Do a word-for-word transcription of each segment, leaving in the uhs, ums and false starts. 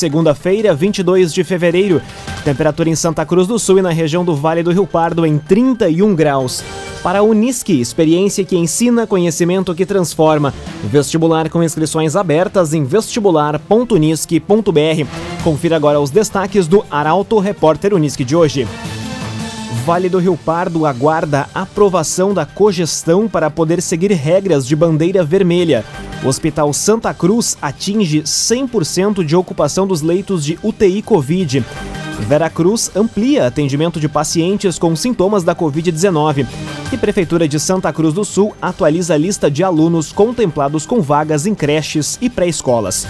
segunda-feira, vinte e dois de fevereiro. Temperatura em Santa Cruz do Sul e na região do Vale do Rio Pardo em trinta e um graus. Para a Unisc, experiência que ensina, conhecimento que transforma. Vestibular com inscrições abertas em vestibular ponto unisc ponto br. Confira agora os destaques do Arauto Repórter Unisc de hoje. Vale do Rio Pardo aguarda aprovação da cogestão para poder seguir regras de bandeira vermelha. O Hospital Santa Cruz atinge cem por cento de ocupação dos leitos de U T I Covid. Veracruz amplia atendimento de pacientes com sintomas da Covid dezenove. E Prefeitura de Santa Cruz do Sul atualiza a lista de alunos contemplados com vagas em creches e pré-escolas.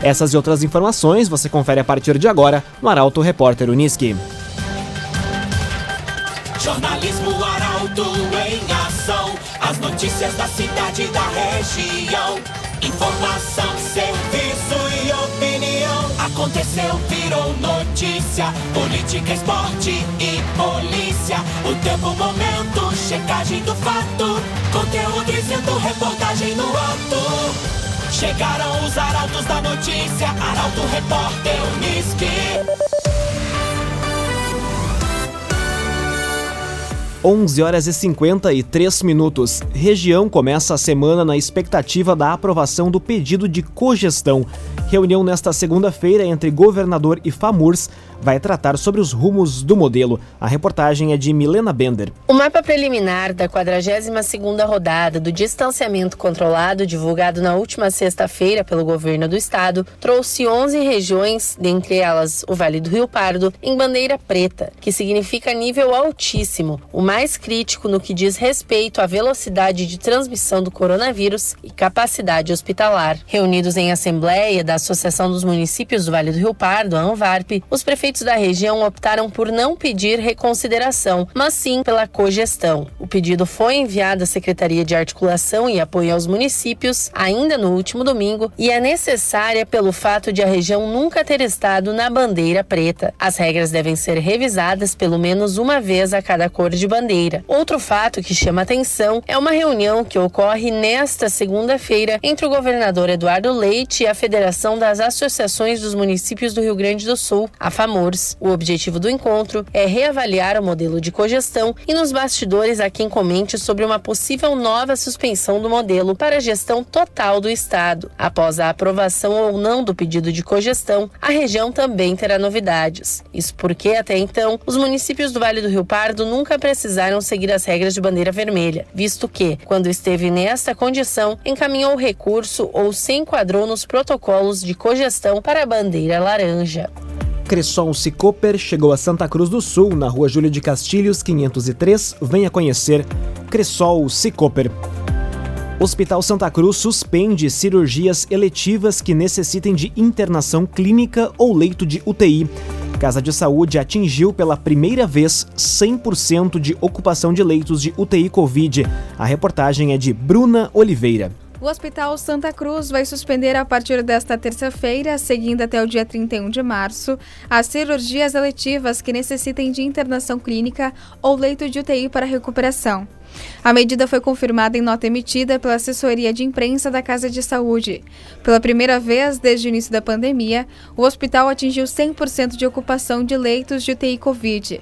Essas e outras informações você confere a partir de agora no Arauto Repórter Unisc. Jornalismo Arauto em ação, as notícias da cidade e da região. Informação, serviço e opinião. Aconteceu, virou notícia, política, esporte e polícia. O tempo, momento, checagem do fato, conteúdo dizendo, reportagem no ato. Chegaram os arautos da notícia, Arauto Repórter Unisc. onze horas e cinquenta e três minutos. Região começa a semana na expectativa da aprovação do pedido de cogestão. Reunião nesta segunda-feira entre governador e FAMURS vai tratar sobre os rumos do modelo. A reportagem é de Milena Bender. O mapa preliminar da quadragésima segunda rodada do distanciamento controlado, divulgado na última sexta-feira pelo governo do estado, trouxe onze regiões, dentre elas o Vale do Rio Pardo, em bandeira preta, que significa nível altíssimo, o mais crítico no que diz respeito à velocidade de transmissão do coronavírus e capacidade hospitalar. Reunidos em assembleia da Associação dos Municípios do Vale do Rio Pardo, a AMVARP, os prefeitos da região optaram por não pedir reconsideração, mas sim pela cogestão. O pedido foi enviado à Secretaria de Articulação e Apoio aos Municípios ainda no último domingo e é necessária pelo fato de a região nunca ter estado na bandeira preta. As regras devem ser revisadas pelo menos uma vez a cada cor de bandeira. Outro fato que chama atenção é uma reunião que ocorre nesta segunda-feira entre o governador Eduardo Leite e a Federação das Associações dos Municípios do Rio Grande do Sul, a FAMURS. O objetivo do encontro é reavaliar o modelo de cogestão e nos bastidores há quem comente sobre uma possível nova suspensão do modelo para a gestão total do estado. Após a aprovação ou não do pedido de cogestão, a região também terá novidades. Isso porque, até então, os municípios do Vale do Rio Pardo nunca precisaram seguir as regras de bandeira vermelha, visto que, quando esteve nesta condição, encaminhou recurso ou se enquadrou nos protocolos de cogestão para a bandeira laranja. Cresol Sicoob chegou a Santa Cruz do Sul, na rua Júlio de Castilhos, quinhentos e três. Venha conhecer Cresol Sicoob. Hospital Santa Cruz suspende cirurgias eletivas que necessitem de internação clínica ou leito de U T I. Casa de Saúde atingiu pela primeira vez cem por cento de ocupação de leitos de U T I Covid. A reportagem é de Bruna Oliveira. O Hospital Santa Cruz vai suspender a partir desta terça-feira, seguindo até o dia trinta e um de março, as cirurgias eletivas que necessitem de internação clínica ou leito de U T I para recuperação. A medida foi confirmada em nota emitida pela assessoria de imprensa da Casa de Saúde. Pela primeira vez desde o início da pandemia, o hospital atingiu cem por cento de ocupação de leitos de U T I Covid.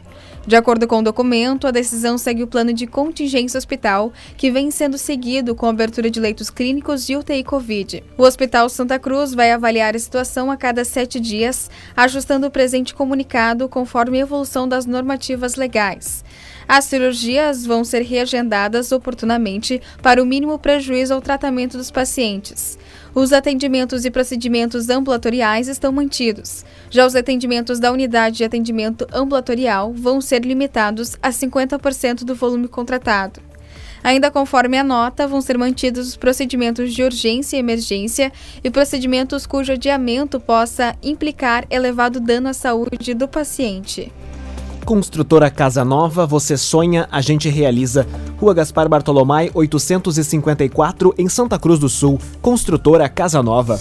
De acordo com o documento, a decisão segue o plano de contingência hospital, que vem sendo seguido com a abertura de leitos clínicos de U T I Covid. O Hospital Santa Cruz vai avaliar a situação a cada sete dias, ajustando o presente comunicado conforme a evolução das normativas legais. As cirurgias vão ser reagendadas oportunamente para o mínimo prejuízo ao tratamento dos pacientes. Os atendimentos e procedimentos ambulatoriais estão mantidos. Já os atendimentos da unidade de atendimento ambulatorial vão ser limitados a cinquenta por cento do volume contratado. Ainda conforme a nota, vão ser mantidos os procedimentos de urgência e emergência e procedimentos cujo adiamento possa implicar elevado dano à saúde do paciente. Construtora Casa Nova, você sonha, a gente realiza. Rua Gaspar Bartolomé, oitocentos e cinquenta e quatro, em Santa Cruz do Sul. Construtora Casa Nova.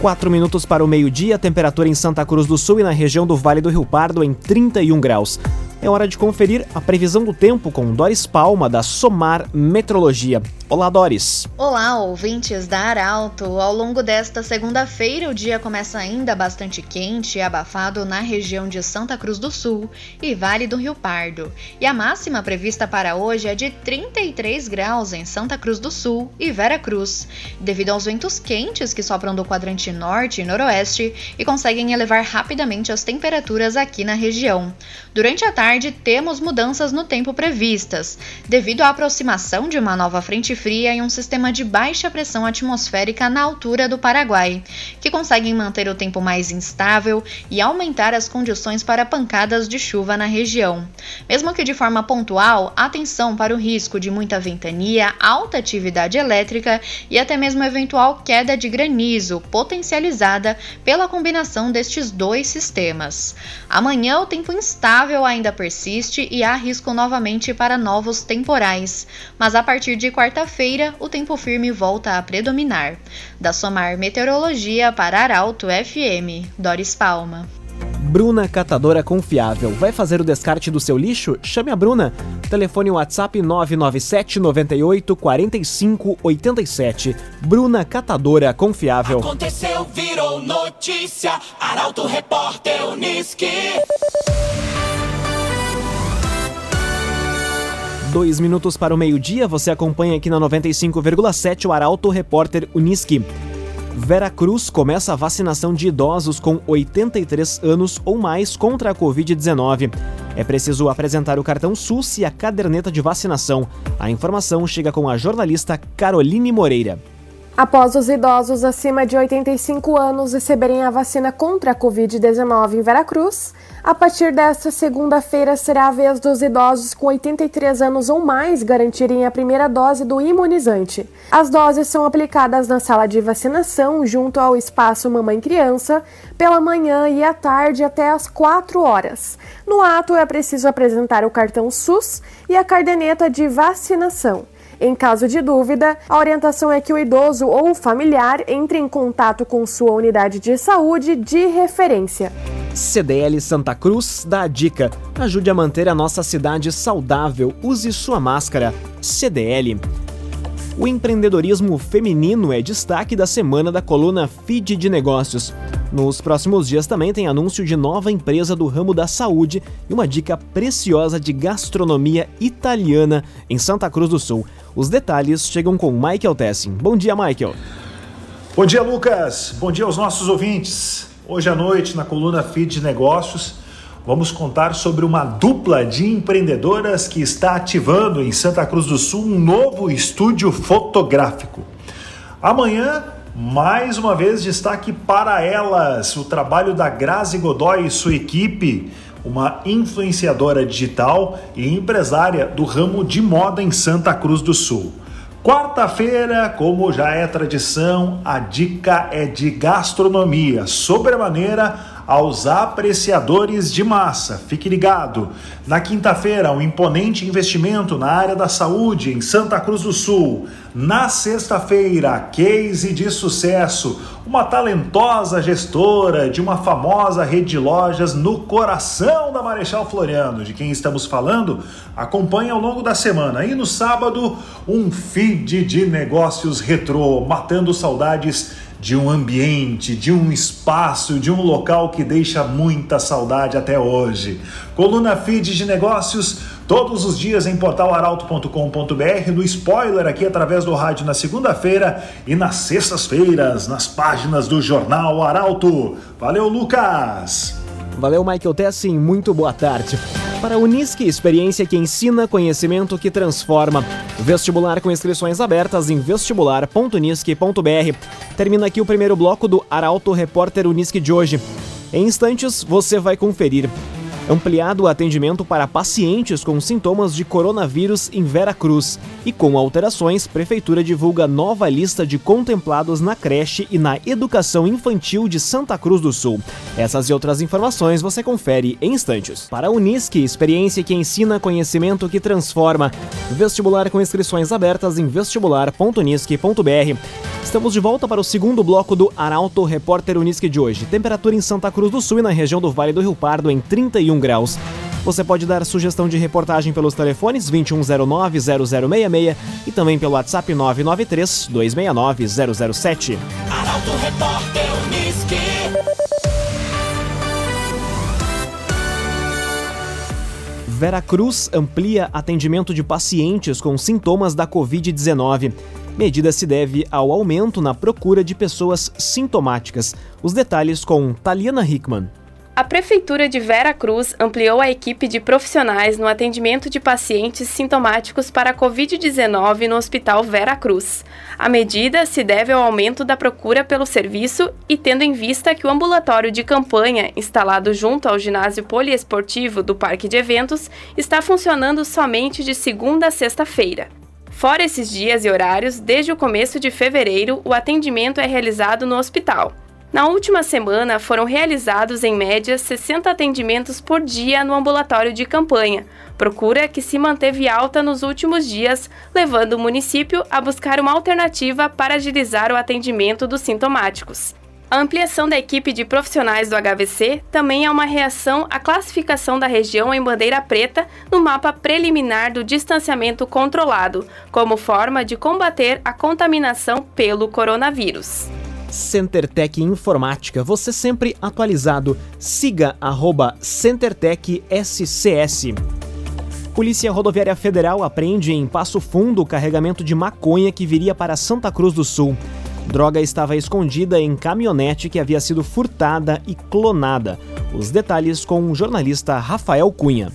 Quatro minutos para o meio-dia, temperatura em Santa Cruz do Sul e na região do Vale do Rio Pardo em trinta e um graus. é hora de conferir a previsão do tempo com Doris Palma, da Somar Meteorologia. Olá, Doris. Olá, ouvintes da Arauto. Ao longo desta segunda-feira, o dia começa ainda bastante quente e abafado na região de Santa Cruz do Sul e Vale do Rio Pardo. E a máxima prevista para hoje é de trinta e três graus em Santa Cruz do Sul e Vera Cruz, devido aos ventos quentes que sopram do quadrante norte e noroeste e conseguem elevar rapidamente as temperaturas aqui na região. Durante a tarde, temos mudanças no tempo previstas, devido à aproximação de uma nova frente fria e um sistema de baixa pressão atmosférica na altura do Paraguai, que conseguem manter o tempo mais instável e aumentar as condições para pancadas de chuva na região. Mesmo que de forma pontual, atenção para o risco de muita ventania, alta atividade elétrica e até mesmo eventual queda de granizo, potencializada pela combinação destes dois sistemas. Amanhã, o tempo instável ainda persiste e há risco novamente para novos temporais, mas a partir de quarta-feira, Feira, o tempo firme volta a predominar. Da Somar Meteorologia para Arauto F M, Doris Palma. Bruna, catadora confiável. Vai fazer o descarte do seu lixo? Chame a Bruna. Telefone WhatsApp nove nove sete, nove oito, quatro cinco, oito sete. Bruna, catadora confiável. Aconteceu, virou notícia. Arauto Repórter Unisc. Dois minutos para o meio-dia, você acompanha aqui na noventa e cinco vírgula sete o Arauto Repórter Unisc. Vera Cruz começa a vacinação de idosos com oitenta e três anos ou mais contra a covid dezenove. É preciso apresentar o cartão SUS e a caderneta de vacinação. A informação chega com a jornalista Caroline Moreira. Após os idosos acima de oitenta e cinco anos receberem a vacina contra a covid dezenove em Vera Cruz, a partir desta segunda-feira será a vez dos idosos com oitenta e três anos ou mais garantirem a primeira dose do imunizante. As doses são aplicadas na sala de vacinação, junto ao espaço Mamãe Criança, pela manhã e à tarde até às quatro horas. No ato, é preciso apresentar o cartão SUS e a caderneta de vacinação. Em caso de dúvida, a orientação é que o idoso ou o familiar entre em contato com sua unidade de saúde de referência. C D L Santa Cruz dá a dica. Ajude a manter a nossa cidade saudável. Use sua máscara. C D L. O empreendedorismo feminino é destaque da semana da coluna Feed de Negócios. Nos próximos dias também tem anúncio de nova empresa do ramo da saúde e uma dica preciosa de gastronomia italiana em Santa Cruz do Sul. Os detalhes chegam com Michael Tessin. Bom dia, Michael. Bom dia, Lucas. Bom dia aos nossos ouvintes. Hoje à noite, na coluna Feed de Negócios, vamos contar sobre uma dupla de empreendedoras que está ativando em Santa Cruz do Sul um novo estúdio fotográfico. Amanhã, mais uma vez, destaque para elas, o trabalho da Grazi Godoy e sua equipe, uma influenciadora digital e empresária do ramo de moda em Santa Cruz do Sul. Quarta-feira, como já é tradição, a dica é de gastronomia, sobremaneira aos apreciadores de massa. Fique ligado. Na quinta-feira, um imponente investimento na área da saúde em Santa Cruz do Sul. Na sexta-feira, case de sucesso. Uma talentosa gestora de uma famosa rede de lojas no coração da Marechal Floriano, de quem estamos falando, acompanhe ao longo da semana. E no sábado, um feed de negócios retrô, matando saudades de um ambiente, de um espaço, de um local que deixa muita saudade até hoje. Coluna Feed de Negócios, todos os dias em portal arauto ponto com ponto b r, no spoiler aqui através do rádio na segunda-feira e nas sextas-feiras, nas páginas do Jornal Arauto. Valeu, Lucas! Valeu, Michael Tessin, muito boa tarde. Para a Unisc, experiência que ensina, conhecimento que transforma. Vestibular com inscrições abertas em vestibular ponto unisc ponto b r. Termina aqui o primeiro bloco do Arauto Repórter Unisc de hoje. Em instantes, você vai conferir. Ampliado o atendimento para pacientes com sintomas de coronavírus em Vera Cruz. E com alterações, Prefeitura divulga nova lista de contemplados na creche e na educação infantil de Santa Cruz do Sul. Essas e outras informações você confere em instantes. Para a Unisc, experiência que ensina, conhecimento que transforma. Vestibular com inscrições abertas em vestibular ponto unisc ponto b r. Estamos de volta para o segundo bloco do Arauto Repórter Unisc de hoje. Temperatura em Santa Cruz do Sul e na região do Vale do Rio Pardo em trinta e um graus. Você pode dar sugestão de reportagem pelos telefones dois um zero nove, zero zero seis seis e também pelo WhatsApp nove nove três, dois seis nove, zero zero sete. Veracruz amplia atendimento de pacientes com sintomas da covid dezenove. Medida se deve ao aumento na procura de pessoas sintomáticas. Os detalhes com Taliana Hickman. A Prefeitura de Veracruz ampliou a equipe de profissionais no atendimento de pacientes sintomáticos para a covid dezenove no Hospital Veracruz. A medida se deve ao aumento da procura pelo serviço e tendo em vista que o ambulatório de campanha, instalado junto ao ginásio poliesportivo do Parque de Eventos, está funcionando somente de segunda a sexta-feira. Fora esses dias e horários, desde o começo de fevereiro, o atendimento é realizado no hospital. Na última semana, foram realizados, em média, sessenta atendimentos por dia no ambulatório de campanha, procura que se manteve alta nos últimos dias, levando o município a buscar uma alternativa para agilizar o atendimento dos sintomáticos. A ampliação da equipe de profissionais do H V C também é uma reação à classificação da região em bandeira preta no mapa preliminar do distanciamento controlado, como forma de combater a contaminação pelo coronavírus. CenterTech Informática, você sempre atualizado. Siga arroba CenterTech S C S. Polícia Rodoviária Federal apreende em Passo Fundo o carregamento de maconha que viria para Santa Cruz do Sul. Droga estava escondida em caminhonete que havia sido furtada e clonada. Os detalhes com o jornalista Rafael Cunha.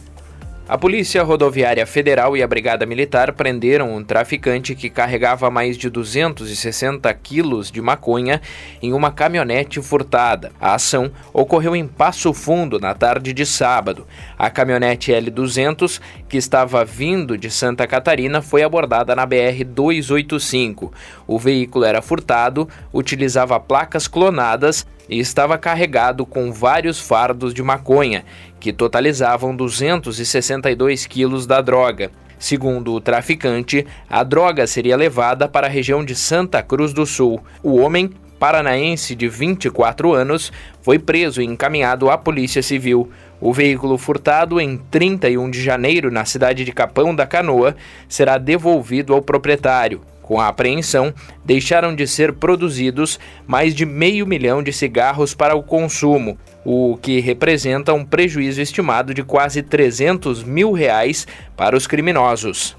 A Polícia Rodoviária Federal e a Brigada Militar prenderam um traficante que carregava mais de duzentos e sessenta quilos de maconha em uma caminhonete furtada. A ação ocorreu em Passo Fundo na tarde de sábado. A caminhonete L duzentos, que estava vindo de Santa Catarina, foi abordada na B R duzentos e oitenta e cinco. O veículo era furtado, utilizava placas clonadas e estava carregado com vários fardos de maconha, que totalizavam duzentos e sessenta e dois quilos da droga. Segundo o traficante, a droga seria levada para a região de Santa Cruz do Sul. O homem, paranaense de vinte e quatro anos, foi preso e encaminhado à Polícia Civil. O veículo furtado em trinta e um de janeiro, na cidade de Capão da Canoa, será devolvido ao proprietário. Com a apreensão, deixaram de ser produzidos mais de meio milhão de cigarros para o consumo, o que representa um prejuízo estimado de quase trezentos mil reais para os criminosos.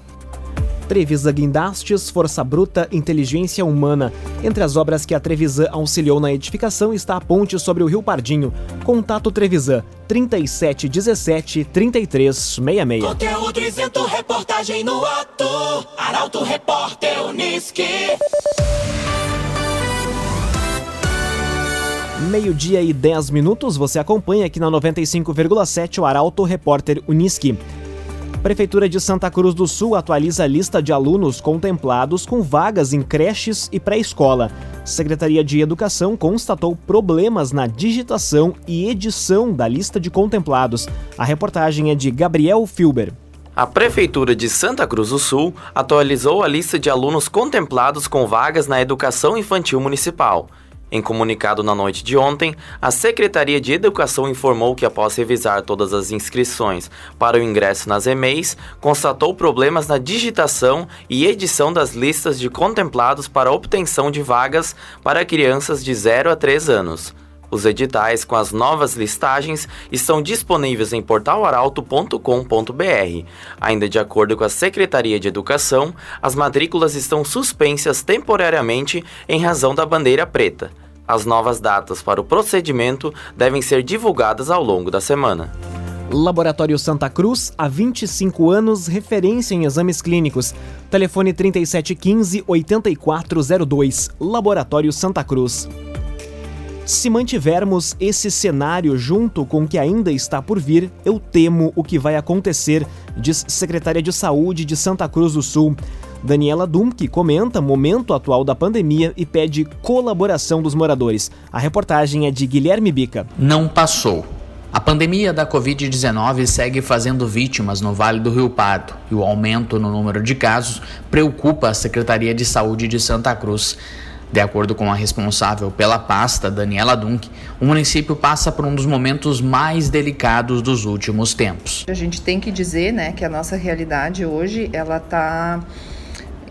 Trevisan Guindastes, Força Bruta, Inteligência Humana. Entre as obras que a Trevisan auxiliou na edificação está a ponte sobre o Rio Pardinho. Contato Trevisan trinta e sete dezessete, trinta e três sessenta e seis. Conteúdo isento, reportagem no ato. Arauto Repórter Unisc. Meio-dia e dez minutos, você acompanha aqui na noventa e cinco vírgula sete o Arauto Repórter Unisc. Prefeitura de Santa Cruz do Sul atualiza a lista de alunos contemplados com vagas em creches e pré-escola. Secretaria de Educação constatou problemas na digitação e edição da lista de contemplados. A reportagem é de Gabriel Filber. A Prefeitura de Santa Cruz do Sul atualizou a lista de alunos contemplados com vagas na educação infantil municipal. Em comunicado na noite de ontem, a Secretaria de Educação informou que, após revisar todas as inscrições para o ingresso nas E M E Is, constatou problemas na digitação e edição das listas de contemplados para obtenção de vagas para crianças de zero a três anos. Os editais com as novas listagens estão disponíveis em portal arauto ponto com ponto b r. Ainda de acordo com a Secretaria de Educação, as matrículas estão suspensas temporariamente em razão da bandeira preta. As novas datas para o procedimento devem ser divulgadas ao longo da semana. Laboratório Santa Cruz, há vinte e cinco anos, referência em exames clínicos. Telefone trinta e sete quinze, oitenta e quatro zero dois, Laboratório Santa Cruz. Se mantivermos esse cenário junto com o que ainda está por vir, eu temo o que vai acontecer, diz secretária de Saúde de Santa Cruz do Sul. Daniela Dunck comenta o momento atual da pandemia e pede colaboração dos moradores. A reportagem é de Guilherme Bica. Não passou. A pandemia da covid dezenove segue fazendo vítimas no Vale do Rio Pardo e o aumento no número de casos preocupa a Secretaria de Saúde de Santa Cruz. De acordo com a responsável pela pasta, Daniela Dunck, o município passa por um dos momentos mais delicados dos últimos tempos. A gente tem que dizer, né, que a nossa realidade hoje ela está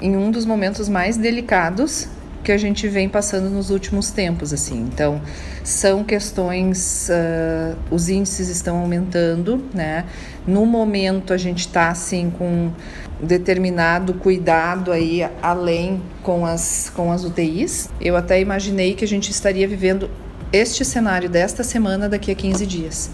em um dos momentos mais delicados que a gente vem passando nos últimos tempos, assim. Então, são questões, uh, os índices estão aumentando, né? No momento a gente está assim com um determinado cuidado aí além com as com as U T Is. Eu até imaginei que a gente estaria vivendo este cenário desta semana daqui a quinze dias.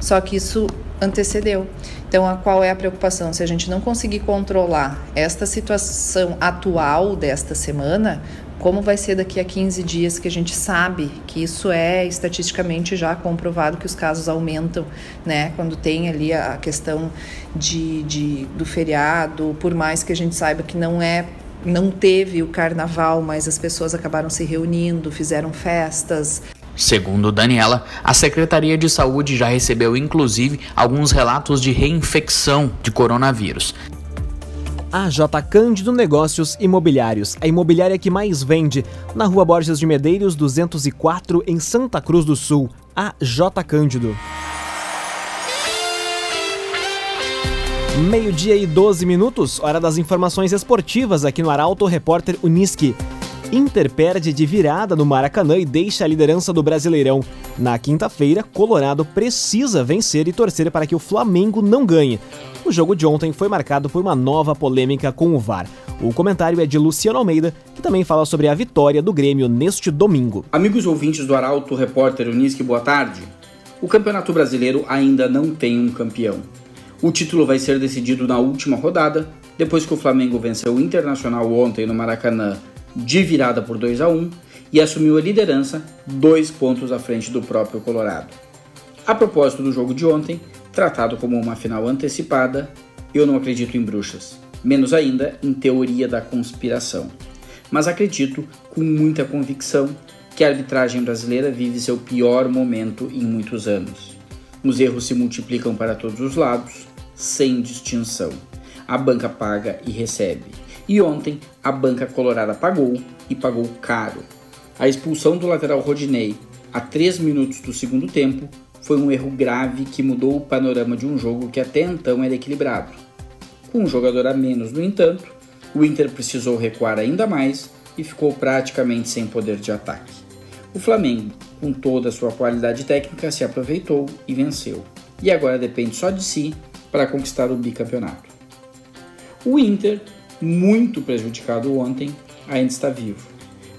Só que isso antecedeu. Então, a qual é a preocupação? Se a gente não conseguir controlar esta situação atual desta semana, como vai ser daqui a quinze dias, que a gente sabe que isso é estatisticamente já comprovado, que os casos aumentam, né? Quando tem ali a questão de, de, do feriado, por mais que a gente saiba que não é, não teve o carnaval, mas as pessoas acabaram se reunindo, fizeram festas. Segundo Daniela, a Secretaria de Saúde já recebeu, inclusive, alguns relatos de reinfecção de coronavírus. A J. Cândido Negócios Imobiliários, a imobiliária que mais vende, na Rua Borges de Medeiros, duzentos e quatro, em Santa Cruz do Sul. A J. Cândido. Meio-dia e doze minutos, hora das informações esportivas aqui no Arauto Repórter Unisc. Inter perde de virada no Maracanã e deixa a liderança do Brasileirão. Na quinta-feira, Colorado precisa vencer e torcer para que o Flamengo não ganhe. O jogo de ontem foi marcado por uma nova polêmica com o V A R. O comentário é de Luciano Almeida, que também fala sobre a vitória do Grêmio neste domingo. Amigos ouvintes do Arauto, repórter Unisc, boa tarde. O Campeonato Brasileiro ainda não tem um campeão. O título vai ser decidido na última rodada, depois que o Flamengo venceu o Internacional ontem no Maracanã de virada por dois a um e assumiu a liderança dois pontos à frente do próprio Colorado. A propósito do jogo de ontem, tratado como uma final antecipada, eu não acredito em bruxas, menos ainda em teoria da conspiração. Mas acredito com muita convicção que a arbitragem brasileira vive seu pior momento em muitos anos. Os erros se multiplicam para todos os lados, sem distinção. A banca paga e recebe. E ontem, a banca colorada pagou, e pagou caro. A expulsão do lateral Rodinei, a três minutos do segundo tempo, foi um erro grave que mudou o panorama de um jogo que até então era equilibrado. Com um jogador a menos, no entanto, o Inter precisou recuar ainda mais e ficou praticamente sem poder de ataque. O Flamengo, com toda a sua qualidade técnica, se aproveitou e venceu. E agora depende só de si para conquistar o bicampeonato. O Inter, muito prejudicado ontem, ainda está vivo.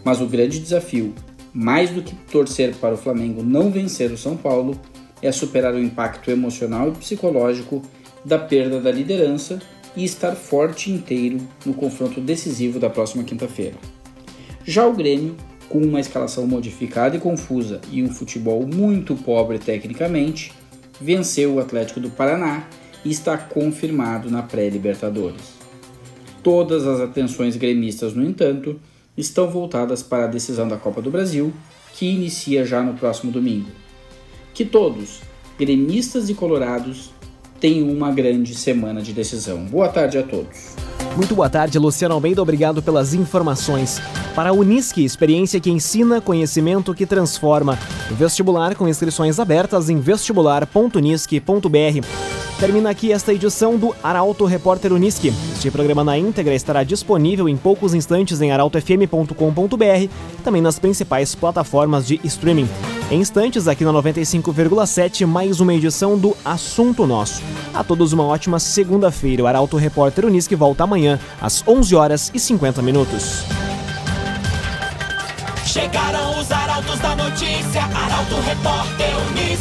Mas o grande desafio, mais do que torcer para o Flamengo não vencer o São Paulo, é superar o impacto emocional e psicológico da perda da liderança e estar forte e inteiro no confronto decisivo da próxima quinta-feira. Já o Grêmio, com uma escalação modificada e confusa e um futebol muito pobre tecnicamente, venceu o Atlético do Paraná e está confirmado na pré-Libertadores. Todas as atenções gremistas, no entanto, estão voltadas para a decisão da Copa do Brasil, que inicia já no próximo domingo. Que todos, gremistas e colorados, tenham uma grande semana de decisão. Boa tarde a todos. Muito boa tarde, Luciano Almeida. Obrigado pelas informações. Para a Unisc, experiência que ensina, conhecimento que transforma. Vestibular com inscrições abertas em vestibular ponto unisc ponto b r. Termina aqui esta edição do Arauto Repórter Unisc. Este programa na íntegra estará disponível em poucos instantes em arauto f m ponto com ponto b r, também nas principais plataformas de streaming. Em instantes, aqui na noventa e cinco vírgula sete, mais uma edição do Assunto Nosso. A todos uma ótima segunda-feira. O Arauto Repórter Unisc volta amanhã, às onze horas e cinquenta minutos. Chegaram os arautos da notícia, Arauto Repórter Unisc.